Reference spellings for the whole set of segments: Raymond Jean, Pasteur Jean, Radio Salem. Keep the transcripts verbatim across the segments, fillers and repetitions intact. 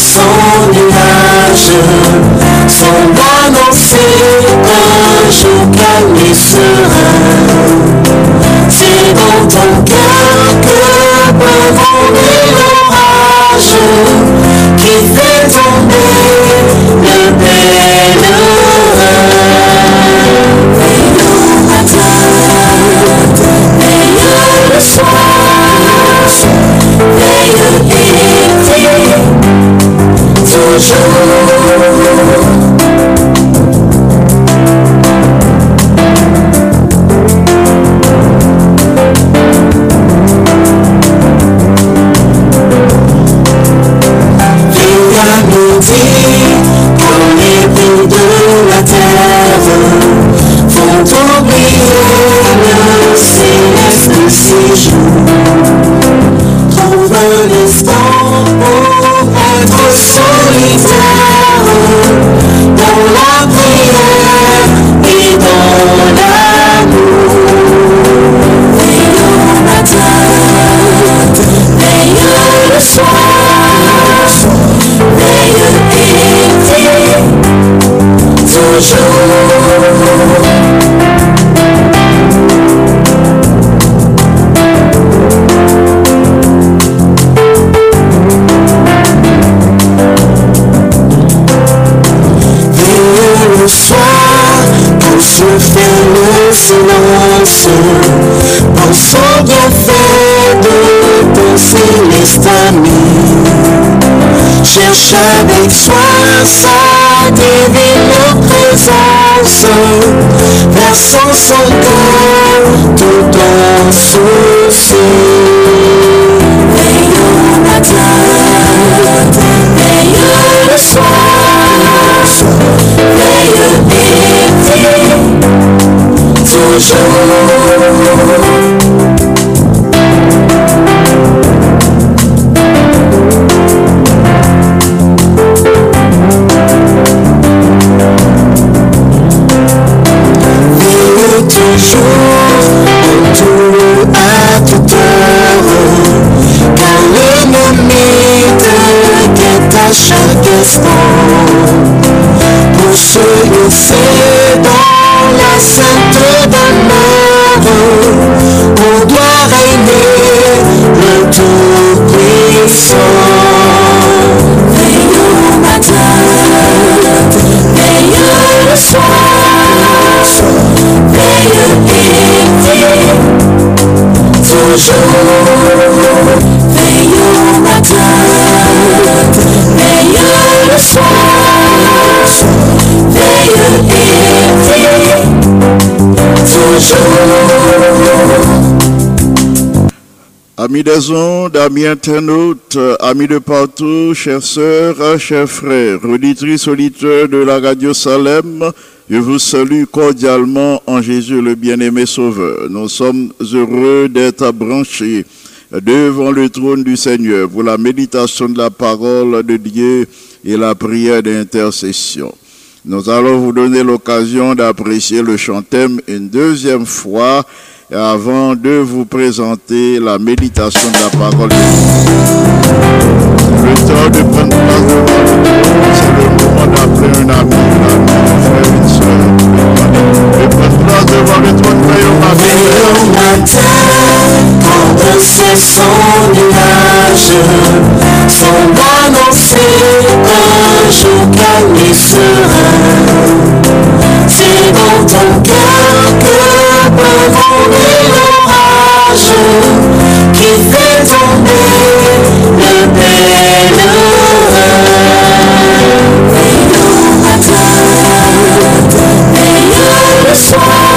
Son nuage, son annoncer un jour calme et serein. C'est dans ton cœur que peut gronder l'orage qui fait tomber le pèlerin. Veillons matin, veille le soir, veille l'été. Toujours et à midi, quand les bruits de la terre font oublier le céleste séjour, trouve un instant être solitaire dans la prière et dans l'amour. Veillons au matin, veille le soir, veille l'été, toujours. Je ferme le silence, pense au bienfait de ton céleste ami. Cherche avec soin sa divine présence, versant son cœur tout ton souci. Veillons au matin, veille le soir, veille l'été. Toujours veille toujours en tout à toute heure, car l'ennemi te guette à chaque instant pour se lancer dans la sainte demeure, on doit régner le Tout-Puissant. Veillons au matin, veille le soir, veille l'été, toujours. Veillons au matin, veille le soir, veille l'été, amis des ondes, amis internautes, amis de partout, chers sœurs, chers frères, auditrices, auditeurs de la Radio Salem, je vous salue cordialement en Jésus le bien-aimé Sauveur. Nous sommes heureux d'être branchés devant le trône du Seigneur pour la méditation de la parole de Dieu et la prière d'intercession. Nous allons vous donner l'occasion d'apprécier le chantème une deuxième fois avant de vous présenter la méditation de la parole. Le temps de prendre place devant le trône, c'est le moment d'appeler un ami, un frère, une soeur. De prendre place devant le trône, veillons matin. Veillons matin, quand on sait son nuage, son annoncer un jour calme et serein. C'est dans ton cœur que peut gronder l'orage qui fait tomber le pèlerin. Veillons au matin, veille le soir,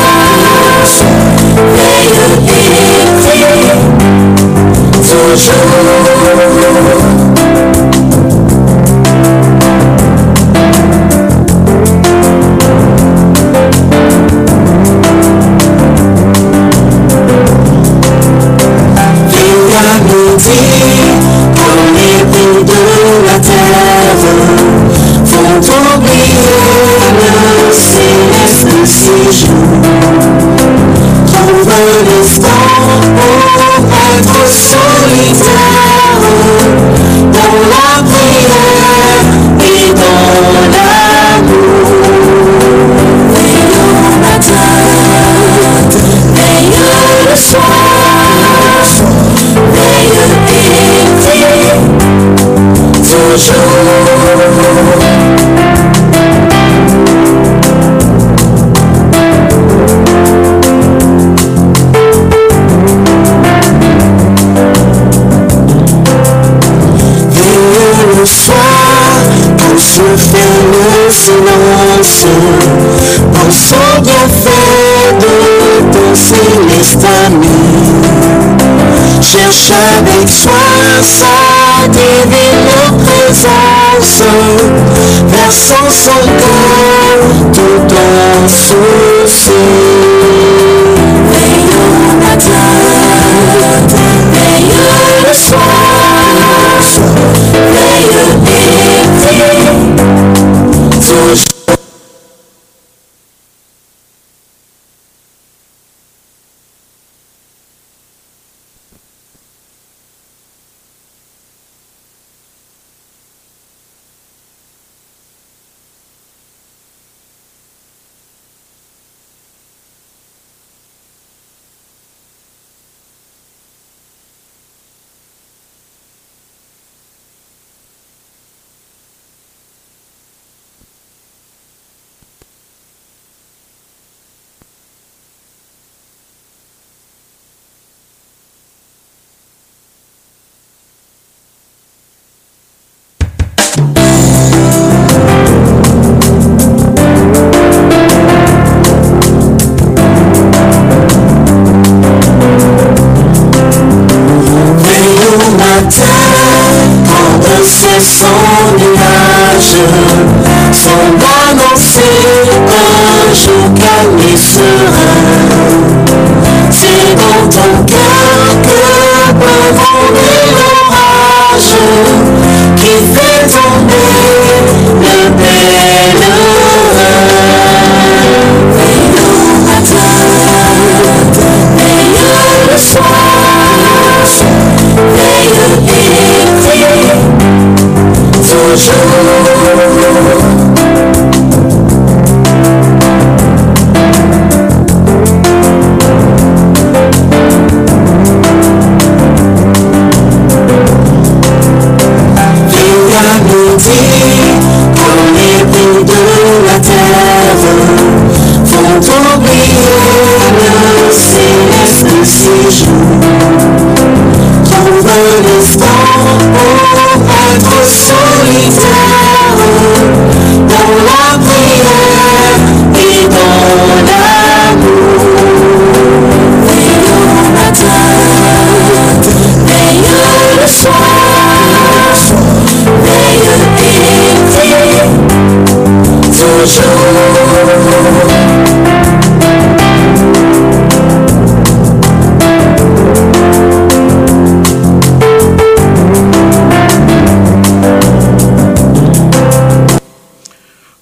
Cherche avec soin sa divine présence, versant son corps tout en souci. Veillons matin, veillons le soir, veillons été, toujours.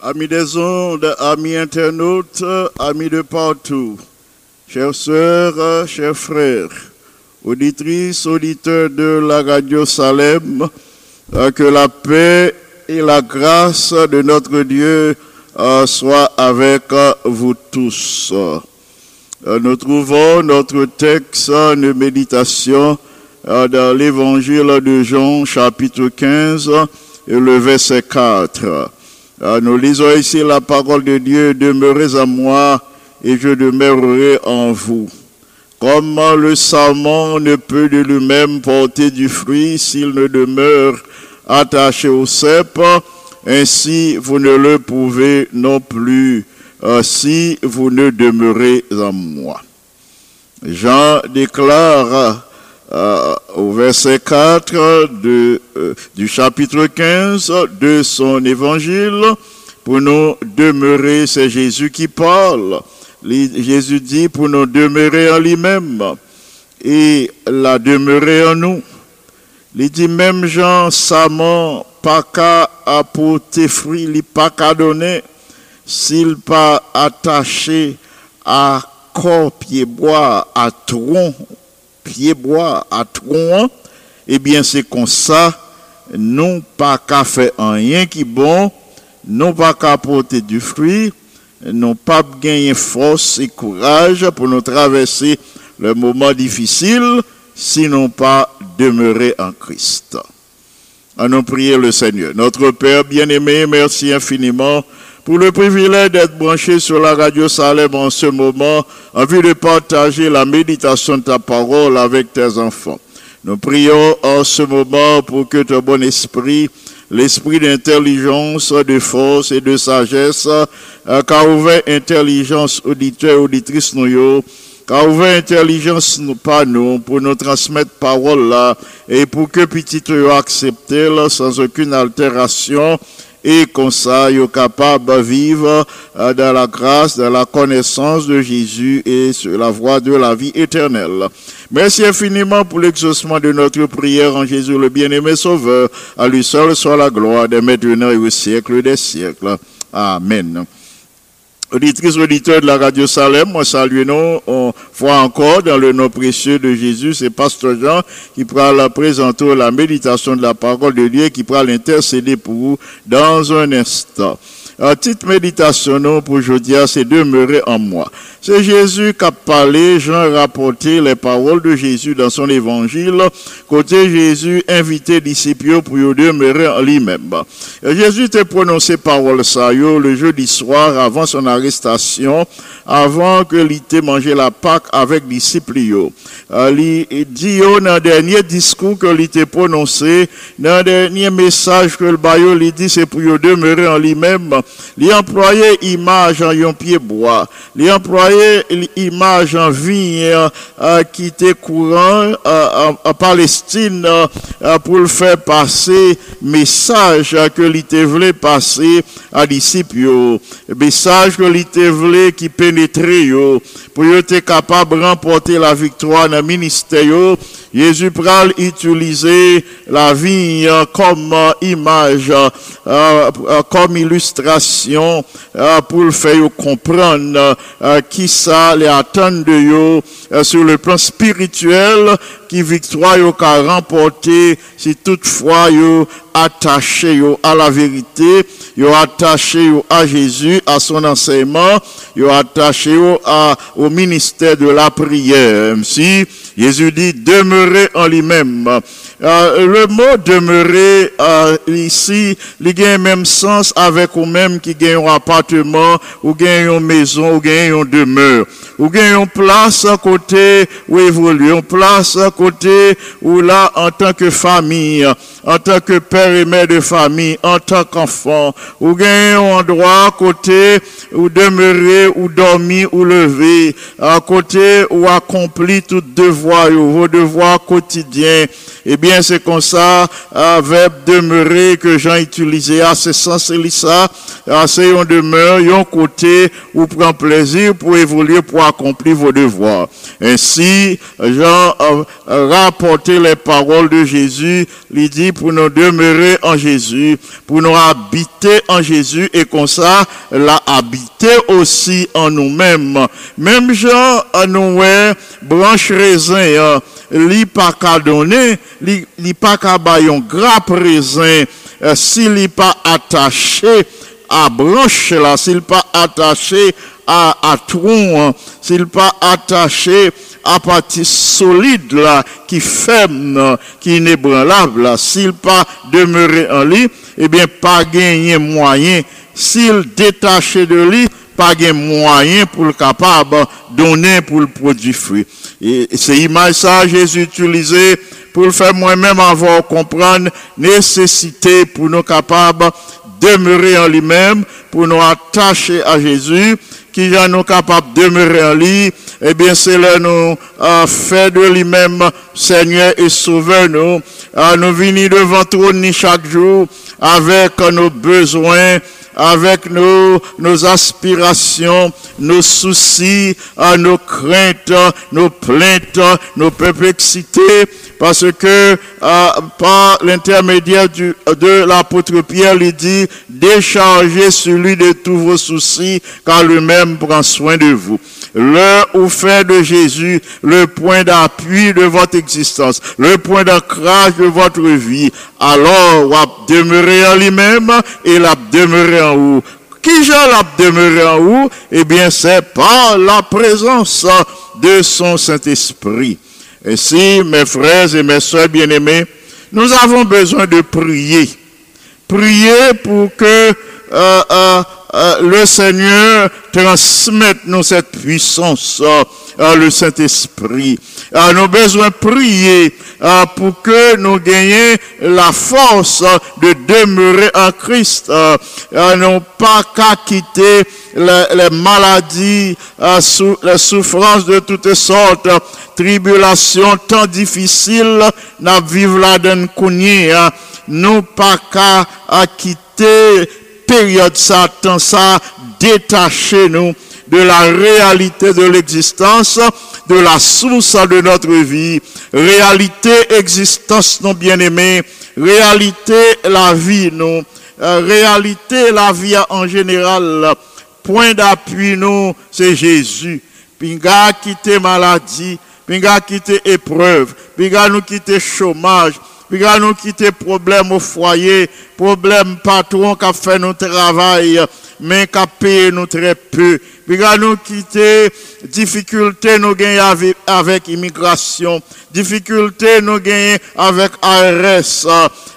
Amis des ondes, amis internautes, amis de partout, chères sœurs, chers frères, auditrices, auditeurs de la Radio Salem, que la paix et la grâce de notre Dieu soient avec vous tous. Nous trouvons notre texte de méditation dans l'Évangile de Jean, chapitre quinze, et le verset quatre. Nous lisons ici la parole de Dieu, « Demeurez à moi, et je demeurerai en vous. » Comme le sarment ne peut de lui-même porter du fruit s'il ne demeure attaché au cep, ainsi vous ne le pouvez non plus euh, si vous ne demeurez en moi. » Jean déclare euh, au verset quatre de, euh, du chapitre quinze de son évangile, pour nous demeurer, c'est Jésus qui parle. Jésus dit pour nous demeurer en lui-même et la demeurer en nous. Il dit même Jean, Saman, pas qu'à apporter fruit, il pas qu'à donner, s'il pas attaché à corps, pied bois, à tronc, pied bois, à tronc, eh bien c'est comme ça, non pas qu'à faire rien qui bon, non pas qu'à apporter du fruit, n'ont pas gagné force et courage pour nous traverser le moment difficile, sinon pas demeurer en Christ. allons prier le Seigneur. Notre Père bien-aimé, merci infiniment pour le privilège d'être branché sur la radio Salem en ce moment, en vue de partager la méditation de ta parole avec tes enfants. Nous prions en ce moment pour que ton bon esprit, l'esprit d'intelligence, de force et de sagesse, qu'a ouvert intelligence auditeur, auditrice nous, qu'a ouvert intelligence par nous, pour nous transmettre parole là, et pour que petit eux accepte là, sans aucune altération, et comme ça, ils sont capables de vivre dans la grâce, dans la connaissance de Jésus et sur la voie de la vie éternelle. Merci infiniment pour l'exaucement de notre prière en Jésus le bien-aimé Sauveur. À lui seul soit la gloire dès maintenant et au siècle des siècles. Amen. Auditrices, auditeurs de la radio Salem, moi salue nous, on voit encore dans le nom précieux de Jésus, c'est Pasteur Jean qui pourra présenter la méditation de la parole de Dieu, qui pourra l'intercéder pour vous dans un instant. La petite méditation nous, pour aujourd'hui, c'est demeurer en moi. C'est Jésus qui a parlé, Jean rapporté les paroles de Jésus dans son évangile. Côté Jésus, invité disciples pour demeurer en lui-même. Jésus a prononcé parole ça le jeudi soir avant son arrestation, avant que l'ité mangé la Pâque avec disciples. Il dit dans le dernier discours que l'ité prononcé, dans le dernier message que le baillot lui dit, c'est pour demeurer en lui-même. Il employait image en yon pied bois. Il employait l'image en vigne euh, qui était courant euh, en, en Palestine euh, pour le faire passer message que l'ité voulait passer à disciples. Message que l'ité voulait qui pénétrait pour être capable de remporter la victoire dans le ministère. Jésus pral utiliser la vigne comme image, euh, comme illustration pour le faire comprendre euh, qui ça les attend de yo euh, sur le plan spirituel, qui victoire yo qu'a remporté si toutefois yo attaché yo à la vérité, yo attaché yo à Jésus, à son enseignement, yo attaché yo à, au ministère de la prière. Si Jésus dit demeurer en lui-même. Euh, le mot demeurer euh, ici, il gagne même sens avec ou même qui gagne un appartement, ou gagne une maison, ou gagne une demeure, ou gagne une place à côté où évoluer, une place à côté où là en tant que famille, en tant que père et mère de famille, en tant qu'enfant, ou gagne un endroit à côté où demeurer, où dormir, où lever, à côté où accomplir tout devoir, vos devoirs quotidiens. Eh bien, c'est comme ça, avec demeurer que Jean utilisait à ce sens, ça, c'est on demeure, un côté où prend plaisir pour évoluer, pour accomplir vos devoirs. Ainsi, Jean a rapporté les paroles de Jésus, il dit pour nous demeurer en Jésus, pour nous habiter en Jésus, et comme ça, l'a habité aussi en nous-mêmes. Même Jean, à nous, branche raisin, li pas qu'à donner, li, li pas qu'à bayon gras raisin, euh, si li pas attaché à branche là, s'il pas attaché à, à tronc, s'il pas attaché à partie solide là, qui ferme, qui inébranlable là, s'il pas demeure en lui, eh bien pas gagner moyen, s'il détaché de lui, pas de moyen pour le capable donner pour le produit fruit. Et c'est l'image ça Jésus utilisé pour le faire moi-même avoir comprendre nécessité pour nous capables demeurer en lui-même, pour nous attacher à Jésus, qui est nous capable de demeurer en lui. Eh bien, c'est là nous euh, fait de lui-même Seigneur et Sauveur nous. Euh, nous venons devant toi chaque jour avec euh, nos besoins, avec nos, nos aspirations, nos soucis, euh, nos craintes, nos plaintes, nos perplexités, parce que euh, par l'intermédiaire du, de l'apôtre Pierre, il dit « Déchargez sur lui de tous vos soucis, car lui-même prend soin de vous. » L'heure où fait de Jésus le point d'appui de votre existence, le point d'ancrage de votre vie, alors vous demeurez en lui-même et vous demeurez en vous. Qui je l'a demeuré en vous? Eh bien, c'est par la présence de son Saint-Esprit. Ainsi, mes frères et mes soeurs bien-aimés, nous avons besoin de prier. Prier pour que euh, euh, euh, le Seigneur transmette nous cette puissance, euh, euh, le Saint-Esprit. Euh, nous avons besoin de prier euh, pour que nous gagnions la force euh, de demeurer en Christ. Euh, euh, nous n'avons pas qu'à quitter les, les maladies, euh, sou, les souffrances de toutes sortes, euh, tribulations tant difficiles, nous vivons là-dedans. Euh, nous n'avons pas qu'à quitter période ça, temps ça, détacher nous de la réalité de l'existence, de la source de notre vie, réalité, existence, non bien-aimés, réalité, la vie, non, euh, réalité, la vie en général, point d'appui, non, c'est Jésus. Pinga quitter maladie, pinga quitter épreuve, pinga nous quitter chômage, pinga nous quitter problème au foyer, problème patron qui a fait notre travail, mais qui a payé nous très peu. Pinga nous quitter difficulté nous gagne avec, avec immigration, difficulté nous gagne avec A R S,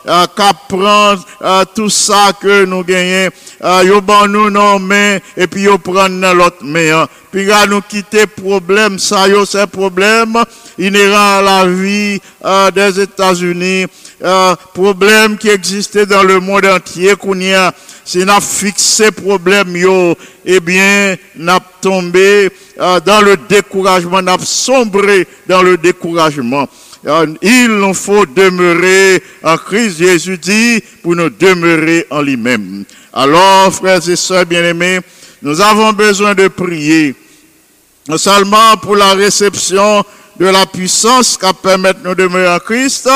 euh, qu'à prendre euh, tout ça que nous gagnons, euh, yo ban nous nos mains et puis yo prendre dans l'autre main. Pinga nous quitter problème, ça yo c'est problème inhérent à la vie euh, des États-Unis, euh, problème qui existait dans le monde entier, qu'on y a, si n'a fixé problème yo, eh bien n'a tombé euh, dans le découragement, n'a sombré dans le découragement. Euh, il nous faut demeurer en Christ, Jésus dit, pour nous demeurer en lui-même. Alors, frères et sœurs bien-aimés, nous avons besoin de prier, non seulement pour la réception de la puissance qui permet de nous demeurer en Christ,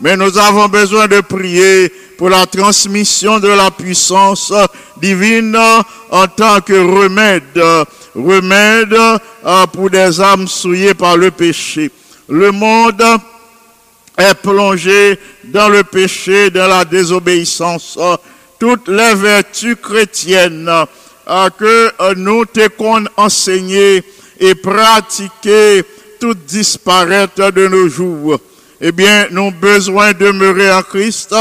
mais nous avons besoin de prier pour la transmission de la puissance divine en tant que remède, remède pour des âmes souillées par le péché. Le monde est plongé dans le péché, dans la désobéissance. Toutes les vertus chrétiennes que nous t'avons enseignées et pratiquées, toutes disparaissent de nos jours. Eh bien, nous avons besoin de demeurer en Christ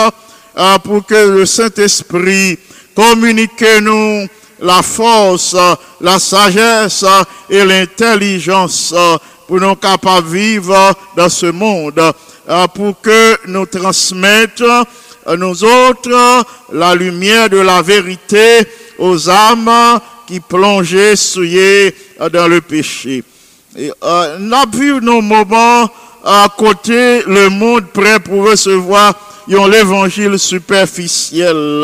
pour que le Saint-Esprit communique nous la force, la sagesse et l'intelligence pour nous capables de vivre dans ce monde, pour que nous transmettions nous autres la lumière de la vérité aux âmes qui plongeaient souillées dans le péché. Et, euh, nous avons vu nos moments à côté le monde prêt pour recevoir l'évangile superficiel.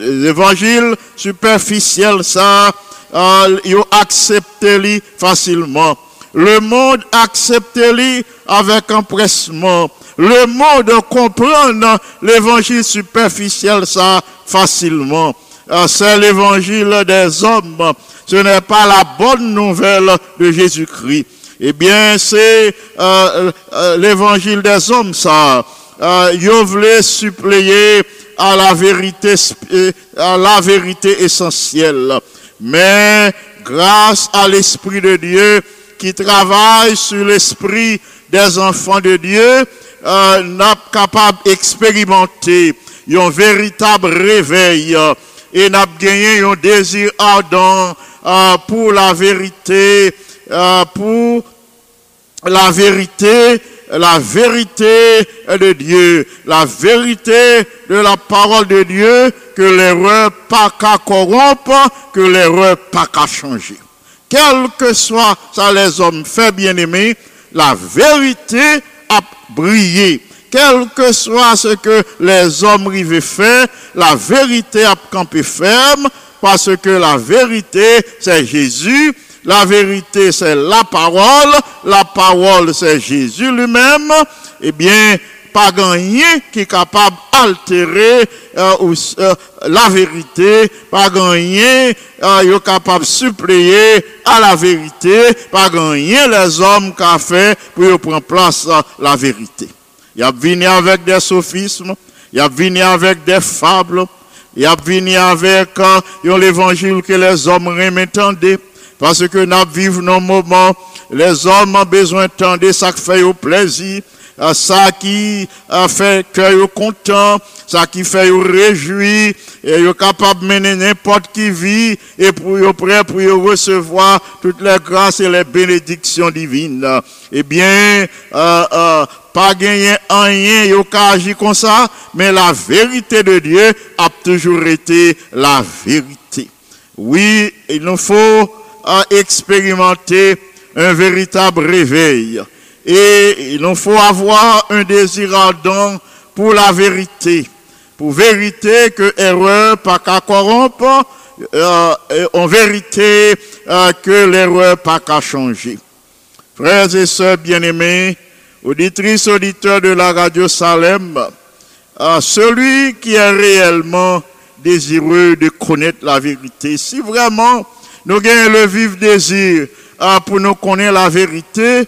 L'évangile superficiel, ça, euh, ils ont accepté facilement. Le monde accepte lui avec empressement. Le monde comprend l'évangile superficiel, ça, facilement. Euh, C'est l'évangile des hommes. Ce n'est pas la bonne nouvelle de Jésus-Christ. Eh bien, c'est euh, euh, l'évangile des hommes, ça. Euh, yo voulait suppléer à la vérité, à la vérité essentielle. Mais grâce à l'Esprit de Dieu qui travaille sur l'esprit des enfants de Dieu, euh, n'a capable d'expérimenter un véritable réveil euh, et n'a gagné un désir ardent euh, pour la vérité, euh, pour la vérité. La vérité de Dieu, la vérité de la parole de Dieu, que l'erreur pas qu'à corrompre, que l'erreur pas qu'à changer. Quel que soit ça les hommes faits bien-aimés, la vérité a brillé. Quel que soit ce que les hommes arrivent à faire, la vérité a campé ferme, parce que la vérité c'est Jésus. La vérité, c'est la parole. La parole, c'est Jésus lui-même. Eh bien, pas gagné qui est capable d'altérer euh, euh, la vérité. Pas gagné euh, qui est capable de suppléer à la vérité. Pas gagné les hommes qui ont fait pour prendre place à la vérité. Il a venu avec des sophismes. Il a venu avec des fables. Il a venu avec euh, l'évangile que les hommes remettent. Parce que nous vivons nos moments, les hommes ont besoin de tendre ça fait au plaisir, ça qui fait que content, ça qui fait réjouir, et vous capable de mener n'importe qui vit, et pour vous prêt, pour vous recevoir toutes les grâces et les bénédictions divines. Eh bien, euh, euh, pas gagner en rien, il a agi comme ça, mais la vérité de Dieu a toujours été la vérité. Oui, il nous faut euh, expérimenter un véritable réveil. Et il nous faut avoir un désir ardent pour la vérité. Pour vérité que l'erreur pas qu'à corrompre, euh, en vérité euh, que l'erreur pas qu'à changer. Frères et sœurs bien-aimés, auditrices, auditeurs de la Radio Salem, euh, celui qui est réellement désireux de connaître la vérité, si vraiment nous gagnons le vif désir euh, pour nous connaître la vérité,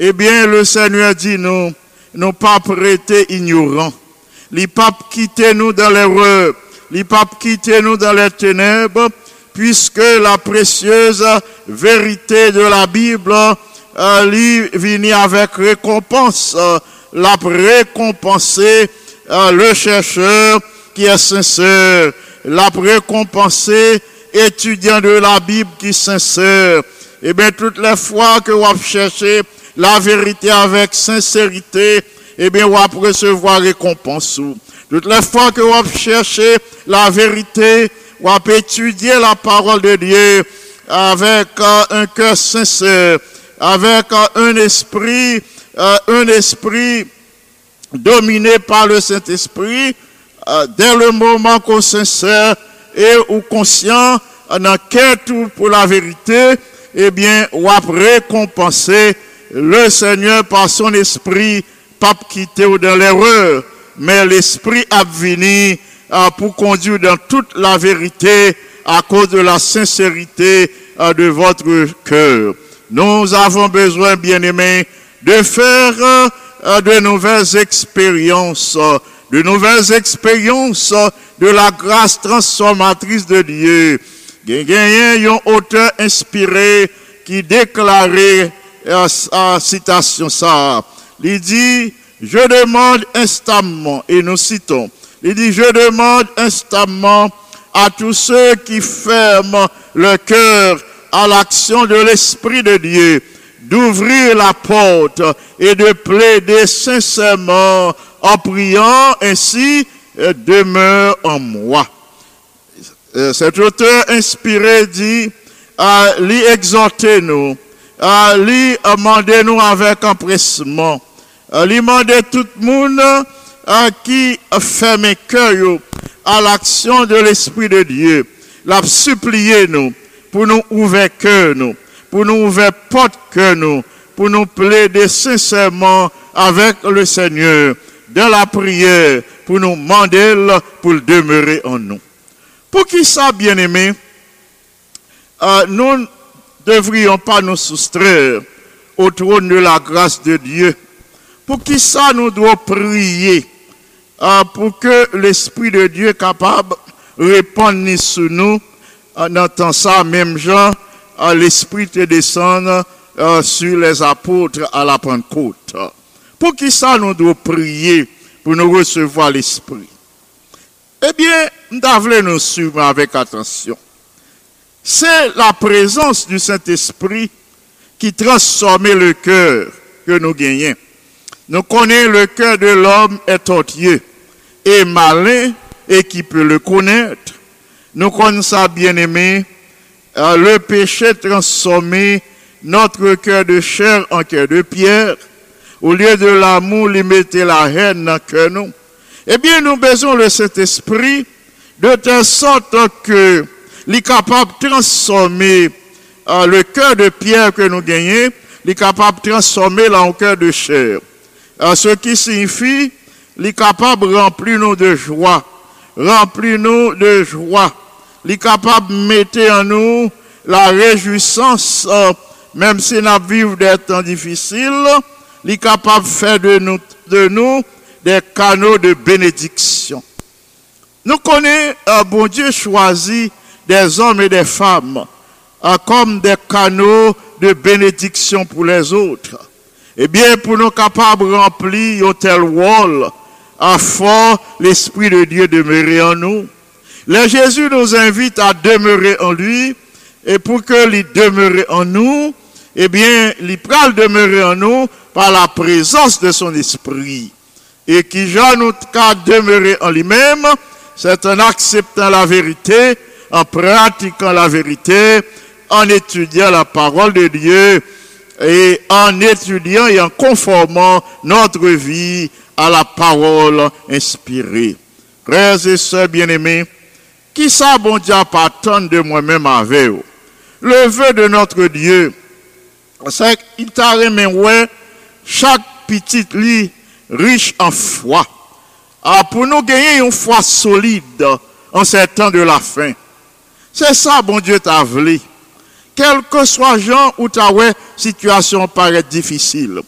eh bien, le Seigneur dit nous, nous pas prêter ignorants. Les papes quittent nous dans l'erreur, les papes quittent nous dans les ténèbres, puisque la précieuse vérité de la Bible euh, lui vient avec récompense, euh, l'a récompensé euh, le chercheur qui est sincère, l'a récompensé étudiant de la Bible qui est sincère. Eh bien, toutes les fois que vous cherchez la vérité avec sincérité, eh bien, on va recevoir récompense. Toutes les fois que on va chercher la vérité, on va étudier la parole de Dieu avec un cœur sincère, avec un esprit, un esprit dominé par le Saint-Esprit. Dès le moment qu'on est sincère et ou conscient, on enquête pour la vérité, eh bien, on va récompenser le Seigneur, par son esprit, pas quitter dans l'erreur, mais l'esprit a venu pour conduire dans toute la vérité à cause de la sincérité de votre cœur. Nous avons besoin, bien-aimés, de faire de nouvelles expériences, de nouvelles expériences de la grâce transformatrice de Dieu. Il y a un auteur inspiré qui déclarait à citation ça. Il dit, je demande instamment, et nous citons, il dit, je demande instamment à tous ceux qui ferment le cœur à l'action de l'Esprit de Dieu, d'ouvrir la porte et de plaider sincèrement en priant ainsi, demeure en moi. Cet auteur inspiré dit, à lui exhorter nous, Uh, lui uh, mandez nous avec empressement. Uh, lui mandez tout le monde uh, qui uh, ferme le cœur à l'action de l'Esprit de Dieu. La supplier nous pour nous ouvrir cœur nous, pour nous ouvrir porte cœur nous, pour nous plaider sincèrement avec le Seigneur dans la prière, pour nous demander pour demeurer en nous. Pour qui ça, bien-aimé, uh, nous ne devrions pas nous soustraire au trône de la grâce de Dieu. Pour qui ça nous doit prier euh, pour que l'Esprit de Dieu est capable de répandre sur nous. En entendant ça, même Jean, euh, l'Esprit te descende euh, sur les apôtres à la Pentecôte. Pour qui ça nous doit prier pour nous recevoir l'Esprit? Eh bien, nous devons nous suivre avec attention. C'est la présence du Saint-Esprit qui transforme le cœur que nous gagnons. Nous connaissons le cœur de l'homme est odieux et malin et qui peut le connaître. Nous connaissons ça, bien-aimé, le péché transformé notre cœur de chair en cœur de pierre. Au lieu de l'amour, il mettait la haine dans le cœur nous. Eh bien, nous besoin de Saint-Esprit de telle sorte que il est capable de transformer euh, le cœur de pierre que nous gagnons, il est capable de transformer en cœur de chair. Euh, ce qui signifie, il est capable de remplir nous de joie, remplir nous de joie. Il est capable de mettre en nous la réjouissance, euh, même si nous vivons des temps difficiles, il est capable de faire de nous, de nous des canaux de bénédiction. Nous connaissons, euh, bon Dieu choisi des hommes et des femmes, comme des canaux de bénédiction pour les autres. Eh bien, pour nous capables de remplir un tel rôle, afin l'Esprit de Dieu demeurer en nous. Là, Jésus nous invite à demeurer en lui, et pour que lui demeure en nous, eh bien, il pral demeurer en nous par la présence de son Esprit. Et qui, Jean, nous cas demeurer en lui-même, c'est en acceptant la vérité, en pratiquant la vérité, en étudiant la parole de Dieu, et en étudiant et en conformant notre vie à la parole inspirée. Frères et sœurs bien-aimés, qui ça, bon Dieu, partant de moi-même avec vous? Le vœu de notre Dieu, c'est qu'il t'a remis, ouais, chaque petite lit riche en foi. Ah, pour nous gagner une foi solide en ces temps de la fin. C'est ça, bon Dieu, t'a voulu. Quel que soit Jean ou ta ouais, situation paraît difficile.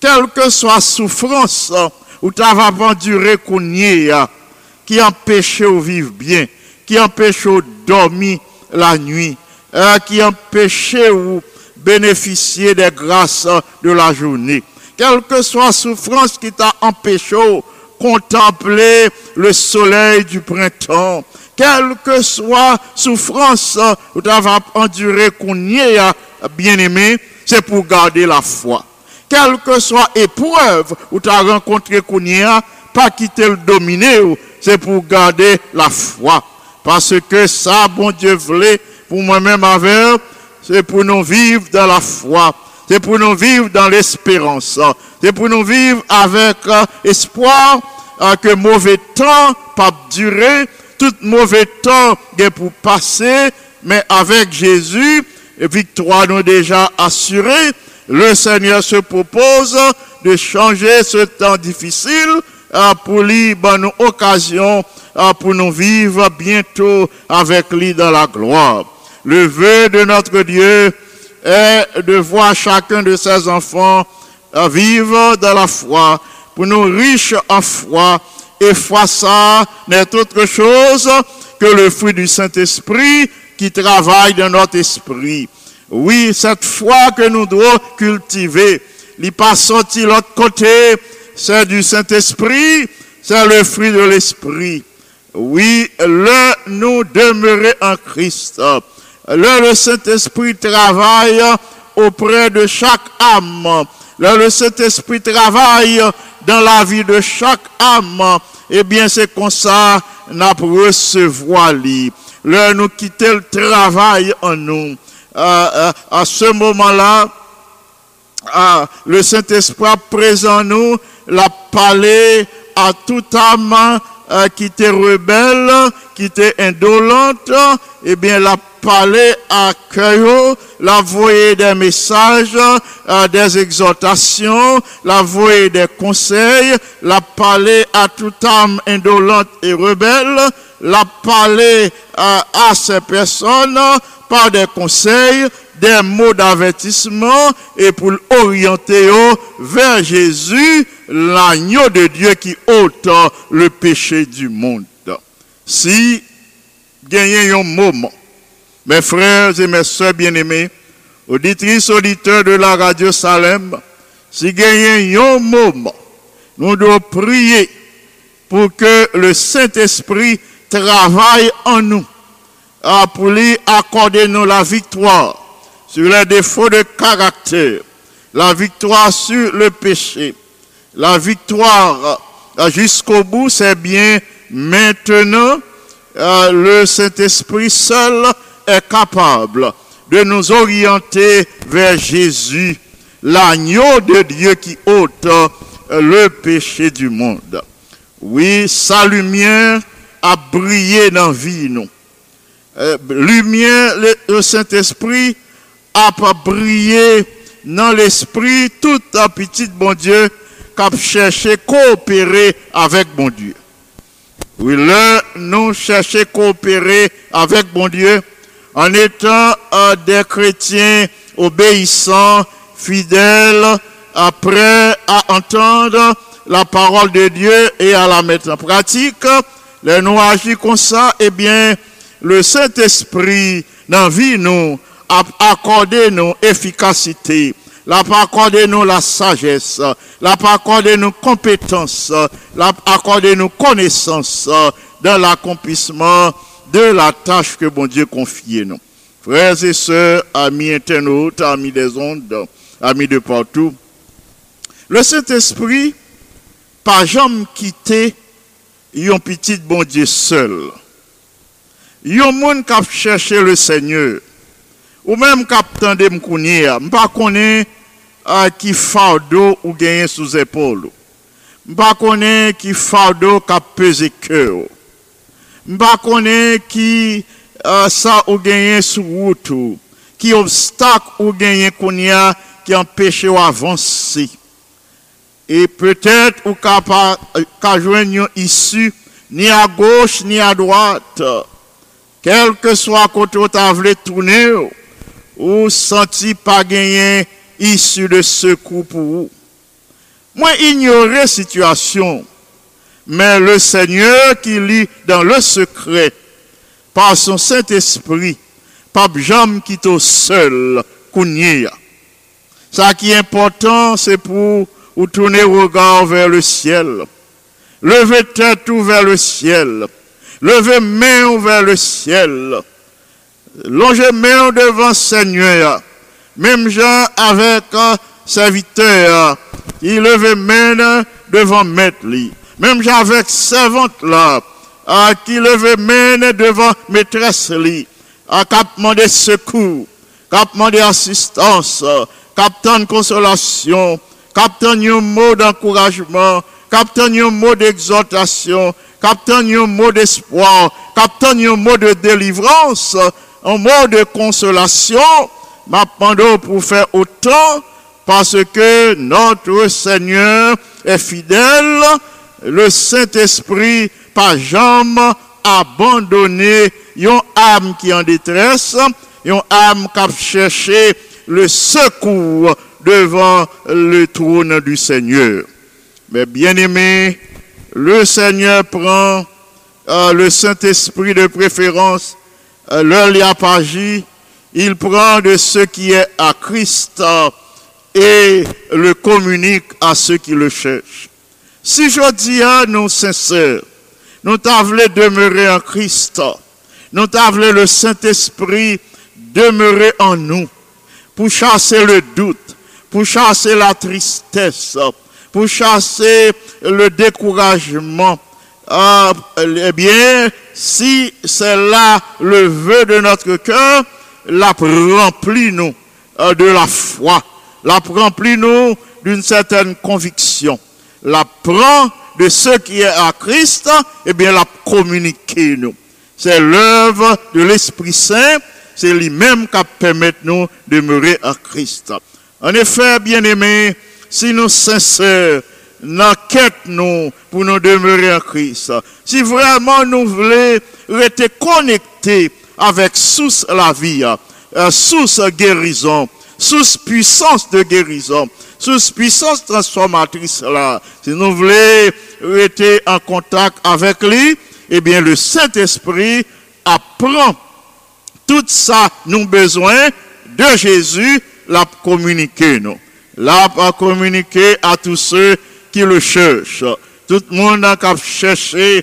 Quelle que soit souffrance ou ta va endurer qui empêche au vivre bien, qui empêche au dormir la nuit, qui empêche ou bénéficier des grâces de la journée. Quelle que soit souffrance qui t'a empêché au contempler le soleil du printemps, quelle que soit souffrance ou tu vas endurer qu'on y est bien-aimé, c'est pour garder la foi. Quelle que soit épreuve ou tu as rencontré qu'on y a, pas quitter le dominé, c'est pour garder la foi. Parce que ça, bon Dieu voulait, pour moi-même avec, c'est pour nous vivre dans la foi. C'est pour nous vivre dans l'espérance. C'est pour nous vivre avec espoir que mauvais temps pas durer, tout mauvais temps est pour passer, mais avec Jésus, victoire nous déjà assurée. Le Seigneur se propose de changer ce temps difficile pour lui, ben, nous occasion pour nous vivre bientôt avec lui dans la gloire. Le vœu de notre Dieu est de voir chacun de ses enfants vivre dans la foi, pour nous riches en foi. Et foi, ça n'est autre chose que le fruit du Saint-Esprit qui travaille dans notre esprit. Oui, cette foi que nous devons cultiver, il n'est pas sorti de l'autre côté, c'est du Saint-Esprit, c'est le fruit de l'Esprit. Oui, le nous demeurer en Christ. Là, le Saint-Esprit travaille auprès de chaque âme. Là, le Saint-Esprit travaille dans la vie de chaque âme. Eh bien, c'est comme ça qu'on a recevoir lui. Là, nous quittons le travail en nous. Euh, euh, à ce moment-là, euh, le Saint-Esprit présent nous l'a parlé à toute âme euh, qui était rebelle, qui était indolente. Eh bien, la parler à cœur, la voyer des messages, euh, des exhortations, la voyer des conseils, la parler à toute âme indolente et rebelle, la parler euh, à ces personnes par des conseils, des mots d'avertissement et pour orienter vers Jésus, l'agneau de Dieu qui ôte le péché du monde. Si gagnez un moment, mes frères et mes sœurs bien-aimés, auditrices, auditeurs de la Radio Salem, si gagnez un moment, nous devons prier pour que le Saint-Esprit travaille en nous, pour lui accorder nous la victoire sur les défauts de caractère, la victoire sur le péché, la victoire jusqu'au bout, c'est bien maintenant, le Saint-Esprit seul est capable de nous orienter vers Jésus, l'agneau de Dieu qui ôte le péché du monde. Oui, sa lumière a brillé dans la vie, nous. Lumière, le Saint-Esprit a brillé dans l'esprit tout un petit bon Dieu qui a cherché à coopérer avec bon Dieu. Oui, là, nous cherchons à coopérer avec bon Dieu en étant euh, des chrétiens obéissants, fidèles, prêts à entendre la parole de Dieu et à la mettre en pratique. Les nous agissons comme ça, eh bien, le Saint-Esprit dans la vie nous a accordé nos efficacités. l'a pas accordé nous la sagesse, l'a pas accordé nous compétence, l'a accordé nous connaissance dans l'accomplissement de la tâche que bon Dieu confie nous. Frères et sœurs, amis internautes, amis des ondes, amis de partout, le Saint-Esprit pas jamais quitté un petit bon Dieu seul. Yon moun kap cherche le Seigneur, ou même kap tende m'kounir, m'pa konnen ki fardeau ou genyen sous épaule, m'pa konnen ki fardeau kap pese cœur, m'pa konnen ki sa ou genyen sous route, ki obstacle ou genyen kounir qui empêche ou avancer. Et peut-être ou kap ka jwenn yon issue ni à gauche ni à droite. Quel que soit côté où tu voulais tourner, ou senti pas gagner issue de secours pour vous. Moi, ignorer situation, mais le Seigneur qui lit dans le secret, par son Saint-Esprit, pas jamais quitte au seul kounye. Ça qui est important, c'est pour ou tourner le regard vers le ciel, lever tête tout vers le ciel. Levez main vers le ciel. Longez main devant Seigneur. Même Jean avec serviteur, il levait main devant maître. Même Jean avec servante là, qui levait main devant maîtresse li, à cap demander secours, cap demander assistance, cap tendre consolation, cap tendre un mot d'encouragement, cap tendre un mot d'exhortation. Captain, un mot d'espoir, captain, un mot de délivrance, un mot de consolation, m'appendons pour faire autant, parce que notre Seigneur est fidèle, le Saint-Esprit, par jamais abandonné, une âme qui est en détresse, une âme qui a cherché le secours devant le trône du Seigneur. Mais bien-aimés, le Seigneur prend euh, le Saint-Esprit de préférence, euh, leur liapagi, il prend de ce qui est à Christ euh, et le communique à ceux qui le cherchent. Si je dis à nous sincères, nous t'avons demeurer en Christ, nous t'avons le Saint-Esprit demeurer en nous, pour chasser le doute, pour chasser la tristesse, pour chasser le découragement. Ah, eh bien, si c'est là le vœu de notre cœur, la remplit-nous de la foi, la remplit-nous d'une certaine conviction, la prend de ce qui est à Christ, eh bien, la communique-nous. C'est l'œuvre de l'Esprit Saint, c'est lui-même qui permet nous de demeurer à Christ. En effet, bien-aimés, si nous sincères, n'enquête nous pour nous demeurer en Christ. Si vraiment nous voulons rester connectés avec source la vie, source guérison, source puissance de guérison, source puissance transformatrice là, si nous voulons rester en contact avec lui, eh bien le Saint-Esprit apprend tout ça nous besoin de Jésus, la communiquer nous. Là, pour communiquer à tous ceux qui le cherchent. Tout le monde qui a cherché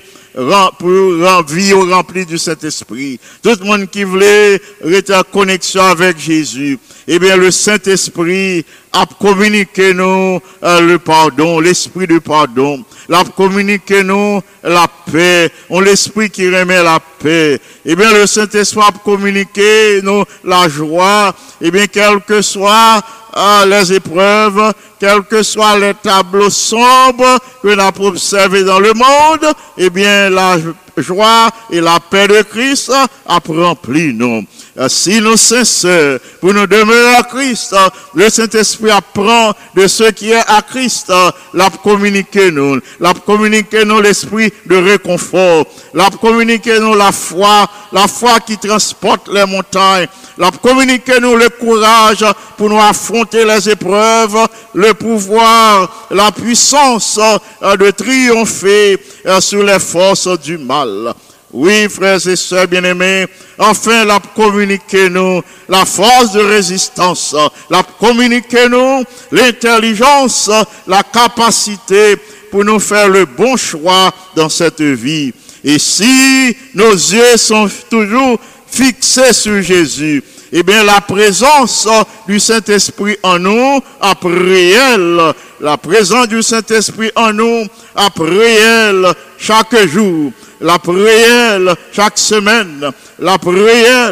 pour vie au rempli du Saint-Esprit. Tout le monde qui voulait être en connexion avec Jésus. Eh bien, le Saint-Esprit a communiqué nous le pardon, l'esprit du pardon. L'a communiqué nous la paix. On l'esprit qui remet la paix. Eh bien, le Saint-Esprit a communiqué nous la joie. Eh bien, quel que soit ah, les épreuves, quels que soient les tableaux sombres que l'on a observés dans le monde, eh bien, la joie et la paix de Christ a rempli nous. Si nous sincères, pour nous demeurer à Christ, le Saint-Esprit apprend de ce qui est à Christ, l'a communiqué nous, l'a communiqué nous l'esprit de réconfort, l'a communiqué nous la foi, la foi qui transporte les montagnes, l'a communiqué nous le courage pour nous affronter les épreuves, le pouvoir, la puissance de triompher sur les forces du mal. Oui, frères et sœurs bien-aimés, enfin, la communiquez-nous la force de résistance, la communiquez-nous l'intelligence, la capacité pour nous faire le bon choix dans cette vie. Et si nos yeux sont toujours fixés sur Jésus, eh bien, la présence du Saint-Esprit en nous est réelle. La présence du Saint-Esprit en nous est réelle chaque jour. La prière chaque semaine, la prière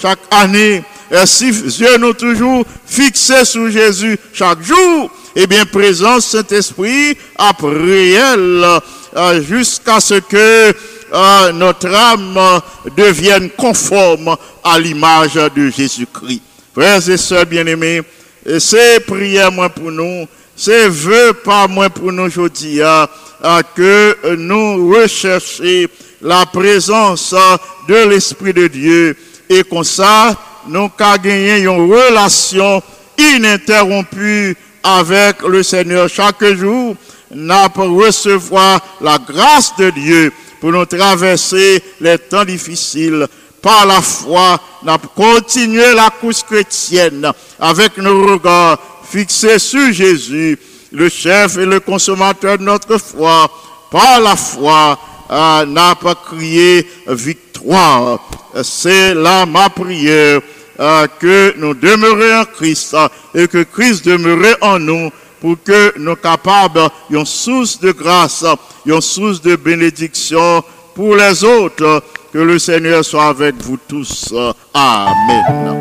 chaque année. Et si Dieu nous toujours fixés sur Jésus chaque jour, eh bien, présence Saint-Esprit à prière euh, jusqu'à ce que euh, notre âme devienne conforme à l'image de Jésus-Christ. Frères et sœurs bien-aimés, c'est prière moi pour nous, c'est vœu par moi pour nous aujourd'hui. Que nous recherchions la présence de l'Esprit de Dieu et comme ça, nous avons gagné une relation ininterrompue avec le Seigneur. Chaque jour, nous avons recevoir la grâce de Dieu pour nous traverser les temps difficiles. Par la foi, nous avons continué la course chrétienne avec nos regards fixés sur Jésus, le chef et le consommateur de notre foi. Par la foi, euh, n'a pas crié victoire. C'est là ma prière, euh, que nous demeurions en Christ et que Christ demeure en nous pour que nous capables d'une source de grâce, une source de bénédiction pour les autres. Que le Seigneur soit avec vous tous. Amen.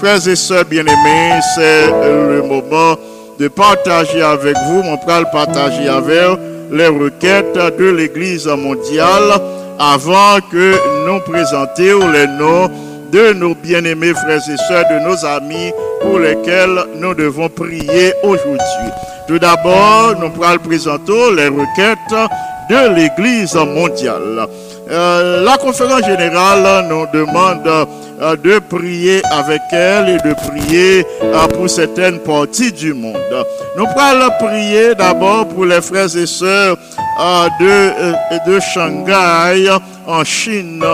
Frères et sœurs bien-aimés, c'est le moment de partager avec vous, mon pral partager avec les requêtes de l'Église mondiale avant que nous présentions les noms de nos bien-aimés frères et sœurs, de nos amis pour lesquels nous devons prier aujourd'hui. Tout d'abord, nous pral présentons les requêtes de l'Église mondiale. Euh, la conférence générale nous demande de prier avec elle et de prier pour certaines parties du monde. Nous allons prier d'abord pour les frères et sœurs de, de Shanghai en Chine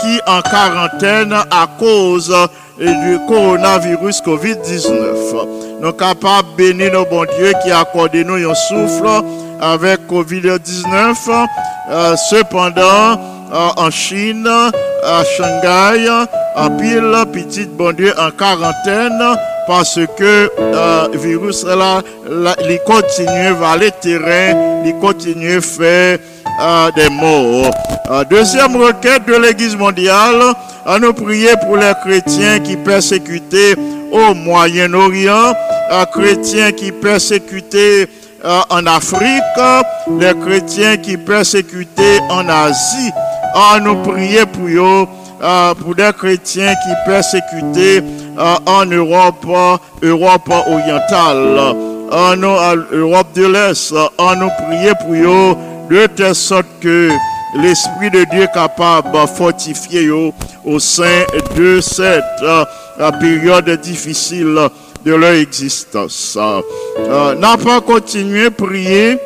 qui en quarantaine à cause du coronavirus covid dix-neuf. Nous capables de bénir nos bons dieux qui accordent nous un souffle avec covid dix-neuf. Cependant, en Chine, à Shanghai, en pile, petit bon Dieu en quarantaine parce que le euh, virus là, là, il continue à aller terrain, il continue à faire euh, des morts. Euh, deuxième requête de l'Église mondiale, à nous prier pour les chrétiens qui persécutés au Moyen-Orient, euh, chrétiens qui persécutés euh, en Afrique, les chrétiens qui persécutés en Asie. À nous prier pour eux, euh, pour des chrétiens qui persécutés euh, en Europe, Europe orientale, en Europe de l'Est. À nous prier pour eux, de telle sorte que l'Esprit de Dieu est capable de fortifier eux au sein de cette euh, période difficile de leur existence. Euh, N'a pas continué à prier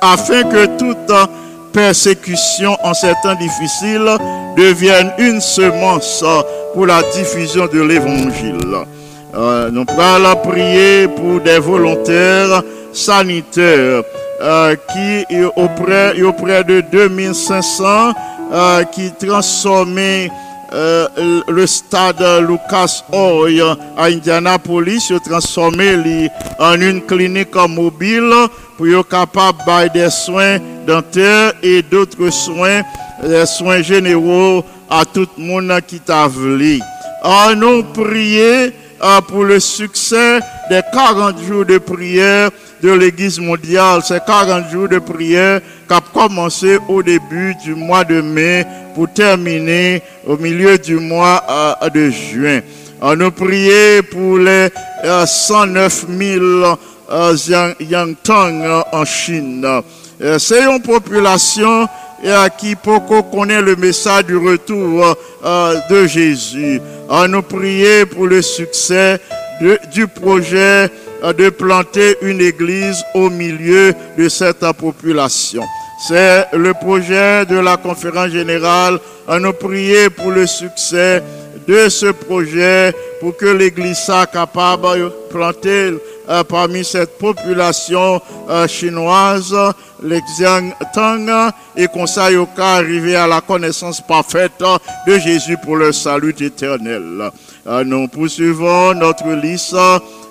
afin que tout euh, persécution en ces temps difficiles devienne une semence pour la diffusion de l'évangile. Euh, nous allons prier pour des volontaires sanitaires euh, qui, auprès, auprès de deux mille cinq cents, euh, qui transformaient euh, le stade Lucas Oil à Indianapolis, ils transformaient en une clinique mobile pour être capable de faire des soins dentaires et d'autres soins, des soins généraux à tout le monde qui t'a voulu. En nous prier pour le succès des quarante jours de prière de l'Église mondiale. Ces quarante jours de prière qui ont commencé au début du mois de mai pour terminer au milieu du mois de juin. En nous prier pour les cent neuf mille Uh, Yangtang uh, en Chine. Uh, C'est une population uh, qui peut connaître le message du retour uh, uh, de Jésus. Uh, nous prier pour le succès de, du projet uh, de planter une église au milieu de cette uh, population. C'est le projet de la conférence générale. À nous prier pour le succès de ce projet, pour que l'Église soit capable de planter euh, parmi cette population euh, chinoise les Xiangtang et qu'on soit arrivé à la connaissance parfaite de Jésus pour le salut éternel. Euh, nous poursuivons notre liste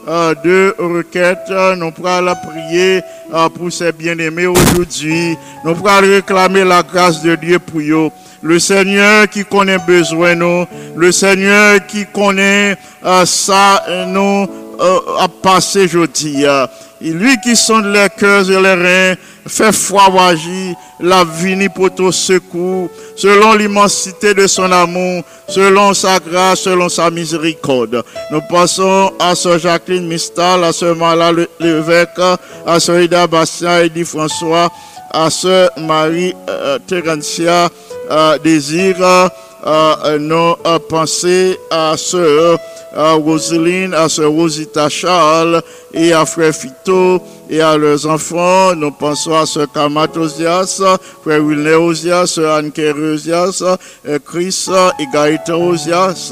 euh, de requêtes. Nous pourrons prier euh, pour ces bien-aimés aujourd'hui. Nous pourrons réclamer la grâce de Dieu pour eux. Le Seigneur qui connaît besoin nous, le Seigneur qui connaît euh, ça nous euh, a passé jeudi. Euh, lui qui sonde les cœurs et les reins, fait foiroyer la vie pour ton secours, selon l'immensité de son amour, selon sa grâce, selon sa miséricorde. Nous passons à Sœur Jacqueline Mistal, à Sœur Mala Lévesque, à Sœur Ida Bastien, Edith François, à Sœur Marie euh, Terencia, Uh, désir, uh, uh, nos uh, pensées à Sœur uh, Roseline, à Sœur Rosita Charles et à Frère Fito et à leurs enfants. Nous pensons à Sœur Kamatosias, Frère Wilner Osias, Sœur Anne-Claire Osias, Chris et Gaëtan Osias,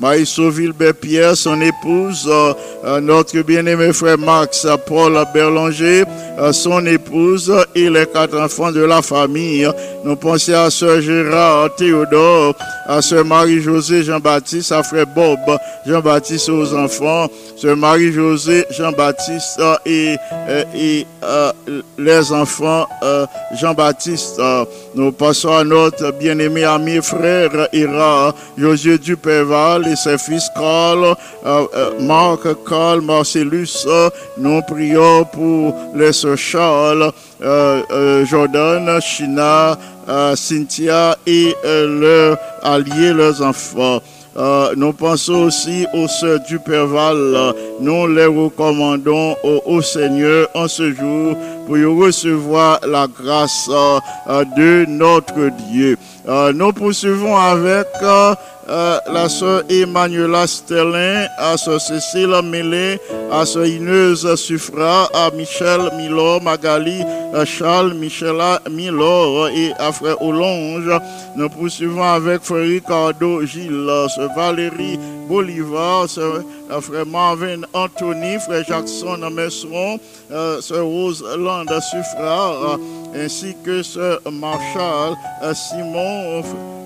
Marie-Sauville Bépierre, son épouse, notre bien-aimé Frère Max, Paul Berlanger, son épouse et les quatre enfants de la famille. Nous pensons à Sœur Gérard Théodore, à Sœur Marie-Josée Jean-Baptiste, à Frère Bob Jean-Baptiste aux enfants, Sœur Marie-Josée Jean-Baptiste et et euh, les enfants euh, Jean-Baptiste. Euh, nous passons à notre bien-aimé ami frère Ira, Josué Duperval et ses fils Carl, euh, euh, Marc, Carl, Marcellus. Euh, nous prions pour les sœurs Charles, euh, euh, Jordan, China, euh, Cynthia et euh, leurs alliés, leurs enfants. Euh, nous pensons aussi aux sœurs Duperval. Nous les recommandons au, au Seigneur en ce jour pour recevoir la grâce euh, de notre Dieu. Euh, nous poursuivons avec euh, euh, la sœur Emmanuela Stellin, à sœur Cécile Mélé, à sœur Ineuse Suffra, à Michel Milor, Magali Charles, Michela Milor et à frère Olonge. Nous poursuivons avec frère Ricardo Gilles, sœur Valérie Bolivar, sœur frère Marvin Anthony, frère Jackson Messeron, euh, sœur Roseland Suffra, ainsi que sœur Marshall Simon,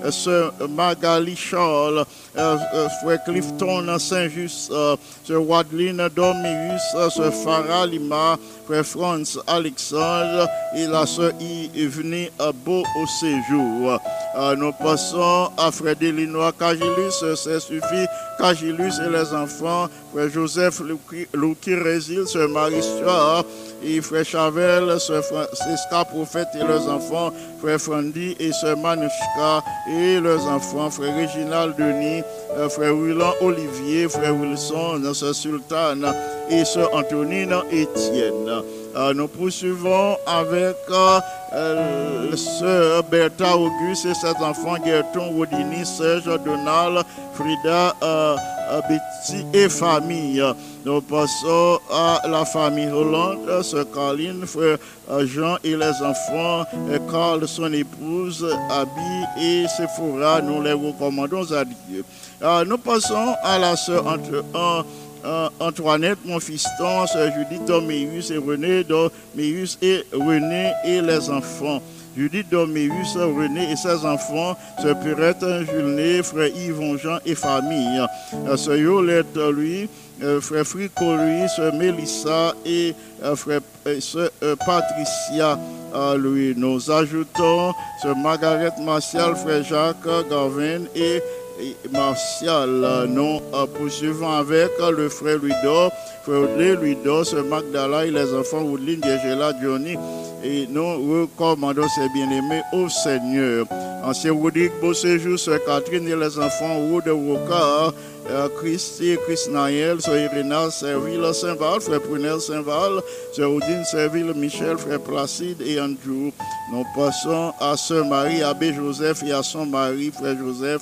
Sœur Magali Charles, euh, euh, Frère Clifton Saint-Just, euh, Sœur Wadeline Dormius, euh, Sœur Farah Lima, Frère France Alexandre et la Sœur Yvonne Beau au séjour. Euh, nous passons à Frère Delinois Cagilus, Sœur Suffit Cagilus et les enfants, Frère Joseph Louki Résil, Sœur Marie-Stuart et Frère Chavel, Sœur Francesca Prophète et leurs enfants, Frère Fandi et Sœur Manushka et leurs enfants, Frère Réginald Denis, Frère Willan Olivier, Frère Wilson, Sœur Sultane et Sœur Antonine Étienne. Euh, nous poursuivons avec euh, euh, Sœur Bertha Auguste et ses enfants Gerton, Rodini, Serge, Donald, Frida, euh, Betty et famille. Nous passons à la famille Hollande, Sœur Caroline, Frère Jean et les enfants, Carl, son épouse, Abby et Sephora. Nous les recommandons à Dieu. Euh, nous passons à la Sœur entre un. Euh, Antoinette, mon fiston, Sœur Judith Dorméus et René Dorméus et René et les enfants. Judith Dorméus, René et ses enfants, Sœur Purette, Julné, Frère Yvon Jean et famille. Euh, Sœur Yolette, lui, euh, Frère Frico, lui, Sœur Mélissa et euh, Frère euh, Sœur euh, Patricia. À lui. Nous ajoutons Sœur Margaret Martial, Frère Jacques, Garvin et Martial. Nous poursuivons avec le frère Ludo, frère Audley, Ludo, ce Magdala et les enfants Woodline, Diegela, Johnny. Et nous recommandons ces bien-aimés au Seigneur. Ancien Woodic, beau séjour, Sœur Catherine et les enfants Wood Woka, Christy, Chris Nayel, Sœur Irina, Serville, Saint-Val, Frère Prunel, Saint-Val, Sœur Odine, Serville, Michel, Frère Placide et Andrew. Nous passons à Sœur Marie, Abbé Joseph et à son mari, Frère Joseph,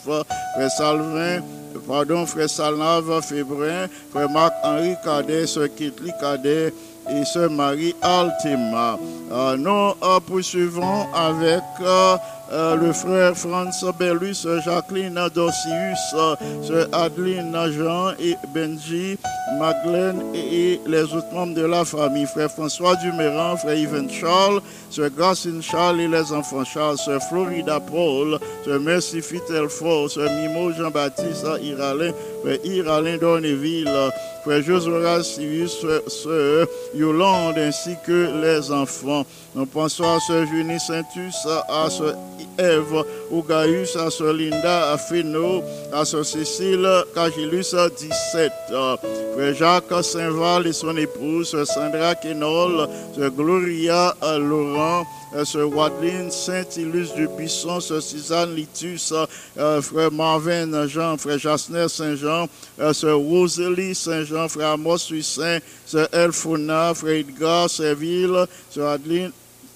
Frère Salvin, pardon, Frère Salnave, Fébrin, Frère Marc-Henri Cadet, Sœur Kitli Cadet, et se marient altima. Euh, nous euh, poursuivons avec euh, euh, le frère Franz Bellus, Jacqueline Dossius, euh, Adeline Jean et Benji, Madeleine et, et les autres membres de la famille. Frère François Duméran, frère Yvan Charles, Sœur Gracine Charles et les enfants Charles, Sœur Florida Paul, Sœur Mercy Fitelfort, Sœur Mimo Jean-Baptiste Iralin, Frère Iralin d'Ornéville, Frère Josora Sirius, Sœur Yolande ainsi que les enfants. Nous pensons à Sœur Junie Saintus, à Sœur Ève Ougaïus, à Sœur Linda Feno, à Sœur Cécile Cagilus dix-sept, Frère Jacques Saint-Val et son épouse, Sœur Sandra Kenol, Sœur Gloria Laurent, Sœur Wadeline Saint-Ilus du Buisson, Sœur Suzanne Litus, euh, Frère Marvin Jean, Frère Jasner Saint-Jean, euh, Sœur Rosalie Saint-Jean, Frère Amos Suissin, Sœur Elfona, Frère Edgar Serville, Sœur Adeline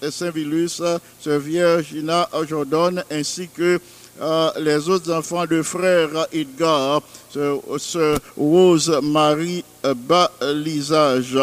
Saint-Vilus, Sœur Virginia Jordan, ainsi que euh, les autres enfants de Frère Edgar, Sœur Rose-Marie Balisage.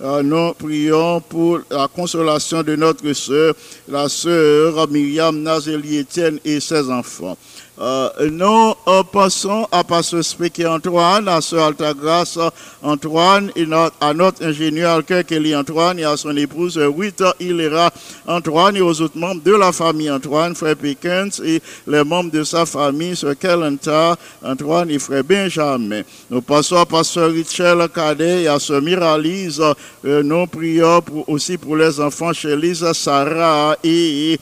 Euh, nous prions pour la consolation de notre sœur, la sœur Myriam Nazélie-Étienne et ses enfants. Euh, nous euh, passons à Pasteur Spéké Antoine, à Sœur Altagrace Antoine, et notre, à notre ingénieur Alker Kelly Antoine et à son épouse Wita Hilera Antoine et aux autres membres de la famille Antoine, Frère Pickens et les membres de sa famille, Sœur Kelenta Antoine et Frère Benjamin. Nous passons à Pasteur Richel Cadet et à Sœur Miralise. Euh, nous prions pour, aussi pour les enfants chez Lisa, Sarah et... et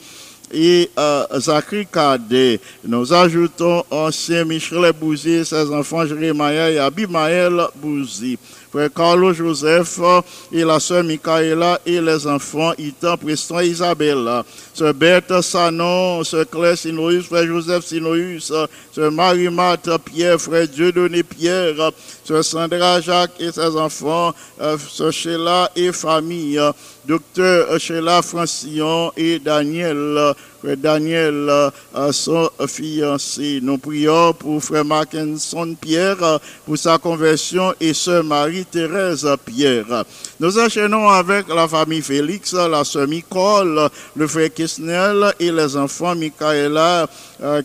et euh, Zachary Cadet. Nous ajoutons ancien Michelet Bouzy, ses enfants Jérémaya et Abimaël Bouzy. Frère Carlo Joseph et la sœur Michaela et les enfants Ethan, Preston et Isabelle. Sœur Berthe Sanon, sœur Claire Sinoïus, frère Joseph Sinoïus, sœur Marie-Marthe Pierre, frère Dieudonné Pierre, sœur Sandra Jacques et ses enfants, sœur Sheila et famille, docteur Sheila Francillon et Daniel, frère Daniel, son fiancé. Nous prions pour frère Mackinson Pierre, pour sa conversion, et sœur Marie-Thérèse Pierre. Nous enchaînons avec la famille Félix, la sœur Nicole, le frère Kisnel et les enfants Michaela,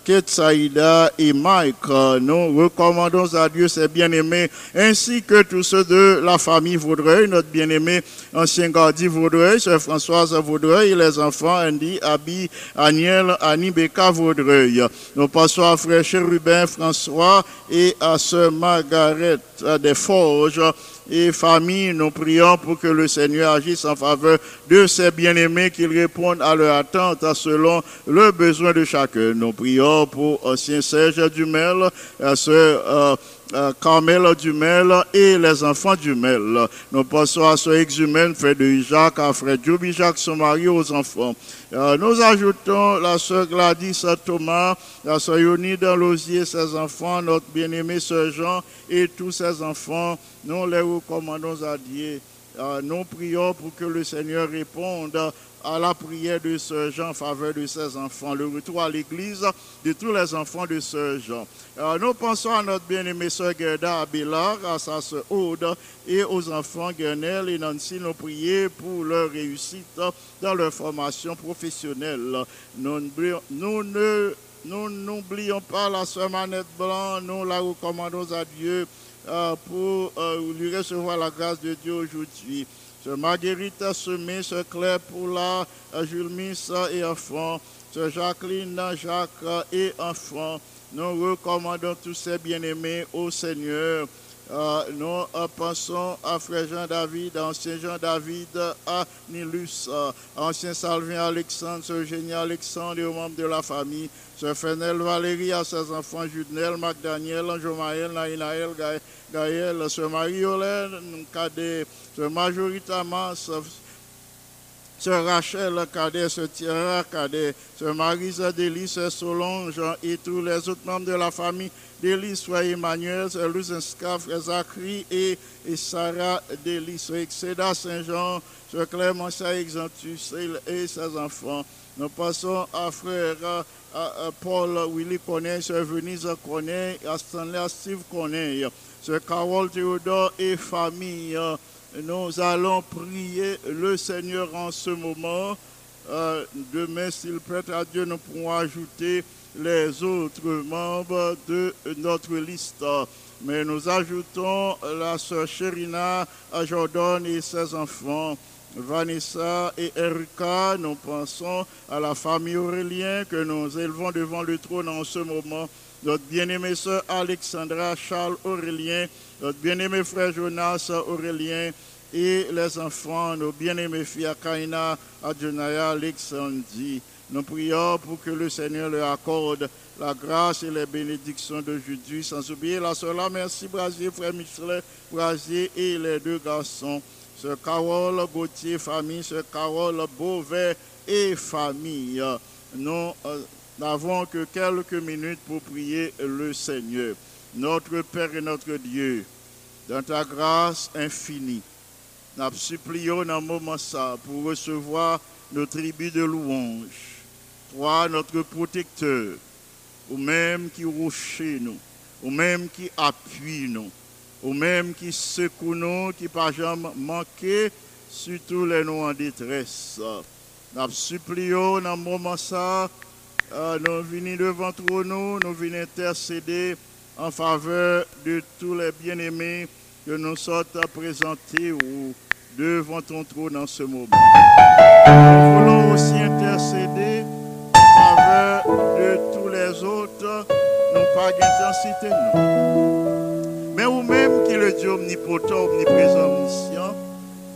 Ketsaïda et Mike. Nous recommandons à Dieu ses bien-aimés, ainsi que tous ceux de la famille Vaudreuil, notre bien-aimé ancien Gardi Vaudreuil, sœur Françoise Vaudreuil et les enfants Andy, Abby, Aniel, Annie Béca Vaudreuil. Nous passons à frère Chérubin François et à sœur Margaret des Forges et famille. Nous prions pour que le Seigneur agisse en faveur de ses bien-aimés, qu'ils répondent à leur attente selon le besoin de chacun. Nous prions pour ancien Serge Dumel, sœur euh, Euh, Carmel Dumel et les enfants Dumel. Nous passons à Sœur Exhumaine, frère de Jacques, à frère Joby Jacques, son mari, aux enfants. Euh, nous ajoutons la sœur Gladys Thomas, la sœur Yonide Lausier, ses enfants, notre bien-aimé sœur Jean et tous ses enfants. Nous les recommandons à Dieu. Euh, nous prions pour que le Seigneur réponde à la prière de Sœur Jean en faveur de ses enfants, le retour à l'église de tous les enfants de Sœur Jean. Euh, nous pensons à notre bien-aimée Sœur Gerda Abelard, à sa Sœur Aude et aux enfants Guernel et Nancy. Nous prions pour leur réussite dans leur formation professionnelle. Nous, nous ne nous n'oublions pas la Sœur Manette Blanc, nous la recommandons à Dieu euh, pour euh, lui recevoir la grâce de Dieu aujourd'hui. Sœur Marguerite Semé, Sœur Claire Poula, Julmis et enfants, Sœur Jacqueline Jacques et enfants. Nous recommandons tous ces bien-aimés au Seigneur. Euh, nous pensons à Frère Jean-David, ancien Jean-David, à Nilus, ancien Salvin Alexandre, Sœur Génie Alexandre et aux membres de la famille, Sœur Fenel Valérie, à ses enfants Judnel, Marc Daniel, Jomaël, Naïnaël, Gaël, Gaël, Sœur Marie-Hélène Cadet, Sœur Majorité Amas, Sœur Rachel Cadet, Sœur Thierry Cadet, Sœur Marisa Delis, Sœur Solange et tous les autres membres de la famille Delis, Sœur Emmanuel, Sœur Luzinska, Frère Zachary et, et Sarah Delis, Sœur Excéda Saint-Jean, Sœur Clémencia Exantus et ses enfants. Nous passons à Frère à, à Paul Willy Corneille, Sœur Venise Corneille, à Stanley Steve Corneille, Sœur Carole Théodore et famille, Nous allons prier le Seigneur en ce moment. Euh, demain, s'il prête à Dieu, nous pourrons ajouter les autres membres de notre liste. Mais nous ajoutons la sœur Chérina, Jordan et ses enfants. Vanessa et Erika, nous pensons à la famille Aurélien que nous élevons devant le trône en ce moment. Notre bien-aimée sœur Alexandra, Charles Aurélien, notre bien-aimé frère Jonas Aurélien et les enfants, nos bien-aimés filles Akaina, Adjonaya, Alexandrie. Nous prions pour que le Seigneur leur accorde la grâce et les bénédictions d'aujourd'hui, sans oublier la sœur là, merci Brasier, frère Michelet, Brasier et les deux garçons. Sœur Carole Gauthier, famille, Sœur Carole Beauvais et famille. Nous n'avons que quelques minutes pour prier le Seigneur. Notre Père et notre Dieu, dans ta grâce infinie, nous supplions dans moment ça pour recevoir nos tribus de louange. Toi, notre protecteur, ou même qui rocher nous, ou même qui appuie nous, ou même qui secoue nous, qui par jamais manqué, surtout les nous en détresse. Nous supplions dans moment ça, nous venons devant nous, nous venons intercéder en faveur de tous les bien-aimés que nous sommes présentés ou devant ton trône en ce moment. Nous voulons aussi intercéder en faveur de tous les autres, non pas d'intensité, non. Mais ou même qui le Dieu omnipotent, omniprésent, omniscient,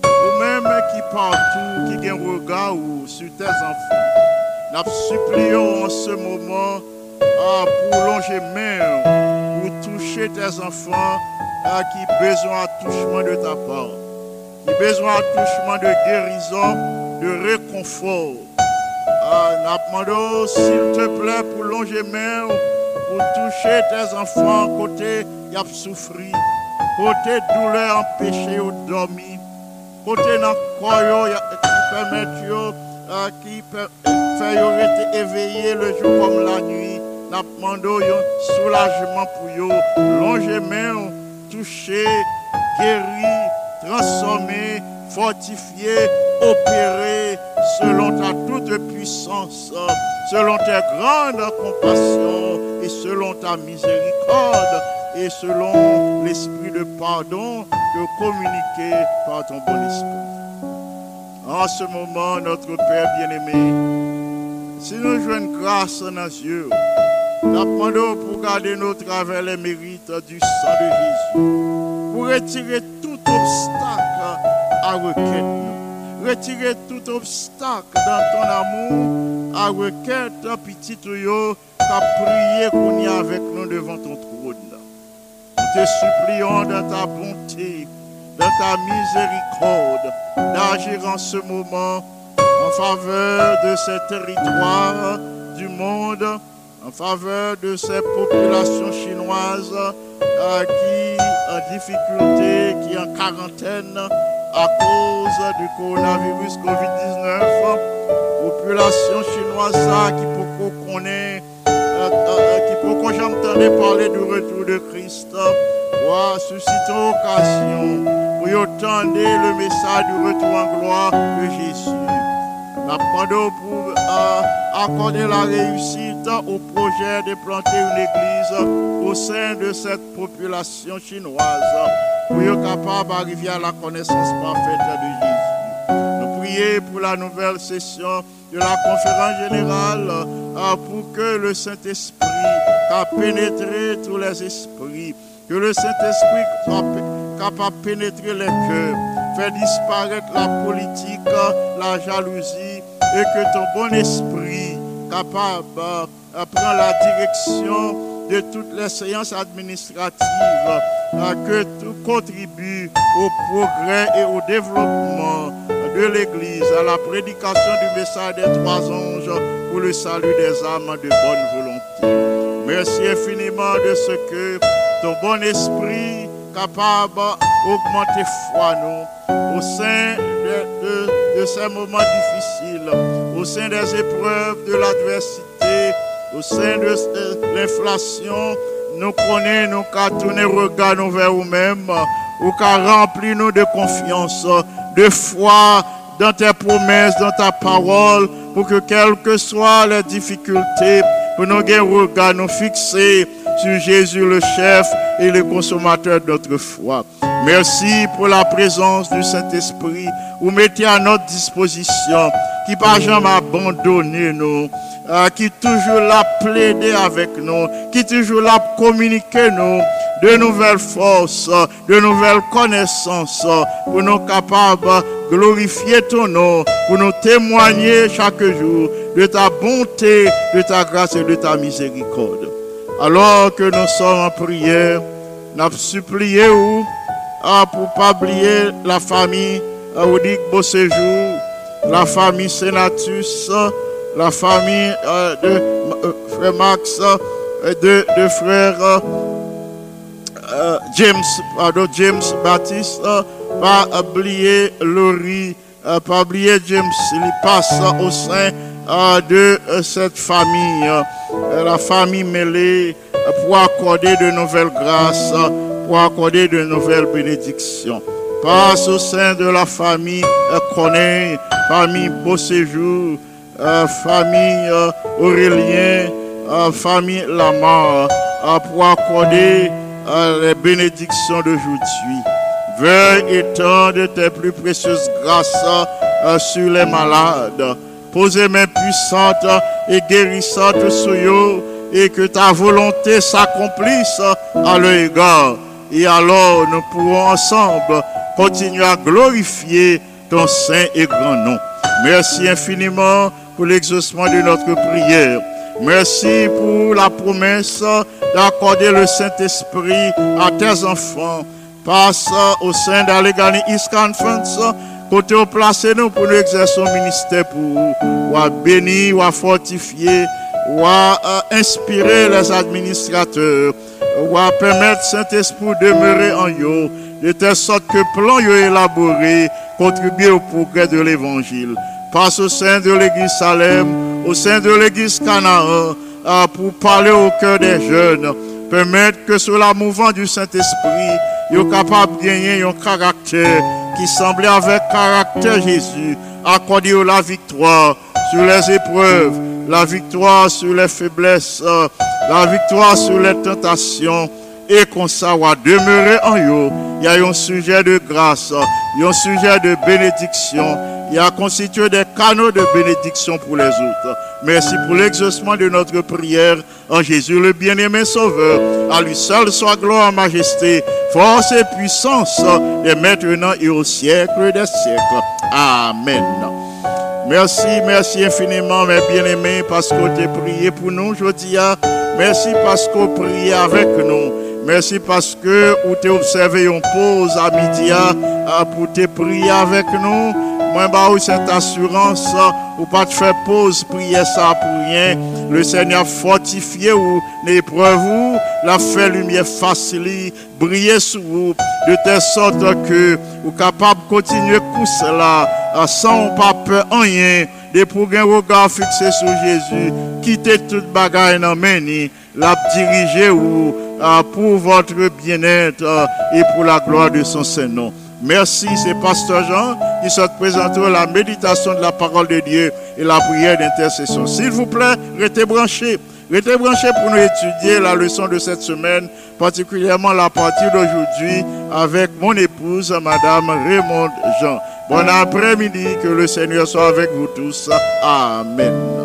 ou même qui partout, qui gagne regard sur tes enfants, nous supplions en ce moment à prolonger main pour toucher tes enfants à qui besoin d'attouchement de ta part, qui besoin d'attouchement de guérison, de réconfort. Nous demandons s'il te plaît prolonger main pour toucher tes enfants côté y a souffri, côté douleur empêchée ou dormi, côté dans le corps qui permet d'être éveillé le jour comme la nuit. Nous demandons un soulagement pour eux, longement touché, guéri, transformé, fortifié, opéré selon ta toute puissance, selon ta grande compassion et selon ta miséricorde, et selon l'esprit de pardon de communiquer par ton bon esprit. En ce moment, notre Père bien-aimé, si nous jouons grâce à nos yeux, nous demandons pour garder nos travers les mérites du sang de Jésus, pour retirer tout obstacle à requête, retirer tout obstacle dans ton amour à requête, petit tuyau, qu'à prier qu'on y avec nous devant ton trône. Te supplions dans ta bonté, dans ta miséricorde, d'agir en ce moment en faveur de ces territoires du monde, en faveur de ces populations chinoises euh, qui en difficulté, qui en quarantaine à cause du coronavirus covid dix-neuf, population chinoise qui pour qu'on ait qui pour que j'entendais parler du retour de Christ, pour susciter occasion, pour y entendre le message du retour en gloire de Jésus. Nous demandons pour euh, accorder la réussite au projet de planter une église au sein de cette population chinoise, pour y être capable d'arriver à la connaissance parfaite de Jésus. Nous prions pour la nouvelle session de la conférence générale, pour que le Saint-Esprit a pénétré tous les esprits, que le Saint-Esprit soit capable de pénétrer les cœurs, faire disparaître la politique, la jalousie, et que ton bon esprit capable de prendre la direction de toutes les séances administratives, que tout contribue au progrès et au développement de l'Église, à la prédication du message des trois anges pour le salut des âmes de bonne volonté. Merci infiniment de ce que ton bon esprit capable d'augmenter foi nous au sein de, de, de ces moments difficiles, au sein des épreuves de l'adversité, au sein de l'inflation, nous connaissons, nous avons tourné regard vers nous-mêmes, nous avons rempli nous de confiance, de foi dans tes promesses, dans ta parole, pour que quelles que soient les difficultés, pour nous garder un regard nous fixé sur Jésus le chef et le consommateur de notre foi. Merci pour la présence du Saint-Esprit, vous mettez à notre disposition, qui par jamais abandonné nous, qui toujours l'a plaidé avec nous, qui toujours l'a communiqué nous, de nouvelles forces, de nouvelles connaissances, pour nous capables de glorifier ton nom, pour nous témoigner chaque jour de ta bonté, de ta grâce et de ta miséricorde. Alors que nous sommes en prière, nous supplions vous pour ne pas oublier la famille Audic Beauséjour, la famille Sénatus, la famille euh, de euh, frère Max, euh, de, de frère euh, euh, James, pardon, James Baptiste, euh, pas oublier Laurie, euh, pas oublier James, il passe euh, au sein euh, de euh, cette famille, euh, la famille mêlée, euh, pour accorder de nouvelles grâces, euh, pour accorder de nouvelles bénédictions. Passe au sein de la famille euh, Corneille, famille Beauséjour, Euh, famille euh, Aurélien, euh, famille Lamar, euh, pour accorder euh, les bénédictions d'aujourd'hui. Veuille étendre tes plus précieuses grâces euh, sur les malades. Posez main puissante et guérissante sur eux et que ta volonté s'accomplisse à leur égard. Et alors nous pourrons ensemble continuer à glorifier ton saint et grand nom. Merci infiniment pour l'exaucement de notre prière. Merci pour la promesse d'accorder le Saint-Esprit à tes enfants. Passe au sein d'Allegany East Conference, côté au placé nous pour nous exercer au ministère pour vous. Ou à bénir, ou à fortifier, ou à inspirer les administrateurs, ou à permettre Saint-Esprit de demeurer en eux, de telle sorte que le plan est élaboré, contribuer au progrès de l'Évangile. Passe au sein de l'Église Salem, au sein de l'Église Canaan, pour parler au cœur des jeunes. Permettre que sous la mouvance du Saint-Esprit, ils soient capables de gagner un caractère qui semblait avec caractère Jésus, accorder la victoire sur les épreuves, la victoire sur les faiblesses, la victoire sur les tentations, et qu'on saura demeurer en eux. Il y a un sujet de grâce, il y a un sujet de bénédiction, il y a constitué des canaux de bénédiction pour les autres. Merci pour l'exaucement de notre prière en Jésus le bien-aimé Sauveur. À lui seul soit gloire, majesté, force et puissance, dès maintenant et au siècle des siècles. Amen. Merci, merci infiniment, mes bien-aimés, parce que tu as prié pour nous aujourd'hui. Merci parce que vous priez avec nous. Merci parce que vous avez observé une pause à midi pour te prier avec nous. Moi, j'ai cette assurance, vous ne pas faire pause, prier ça pour rien. Le Seigneur fortifie vous, l'épreuve vous, la fait lumière facile, briller sur vous, de telle sorte que vous êtes capable de continuer comme cela, sans pas peur en rien, de pour un regard fixé sur Jésus, quitter toute bagaille dans main, la diriger vous, pour votre bien-être et pour la gloire de son Saint-Nom. Merci, c'est Pasteur Jean qui se présente la méditation de la parole de Dieu et la prière d'intercession. S'il vous plaît, restez branchés. Restez branchés pour nous étudier la leçon de cette semaine, particulièrement la partie d'aujourd'hui avec mon épouse, Madame Raymond Jean. Bon après-midi, que le Seigneur soit avec vous tous. Amen.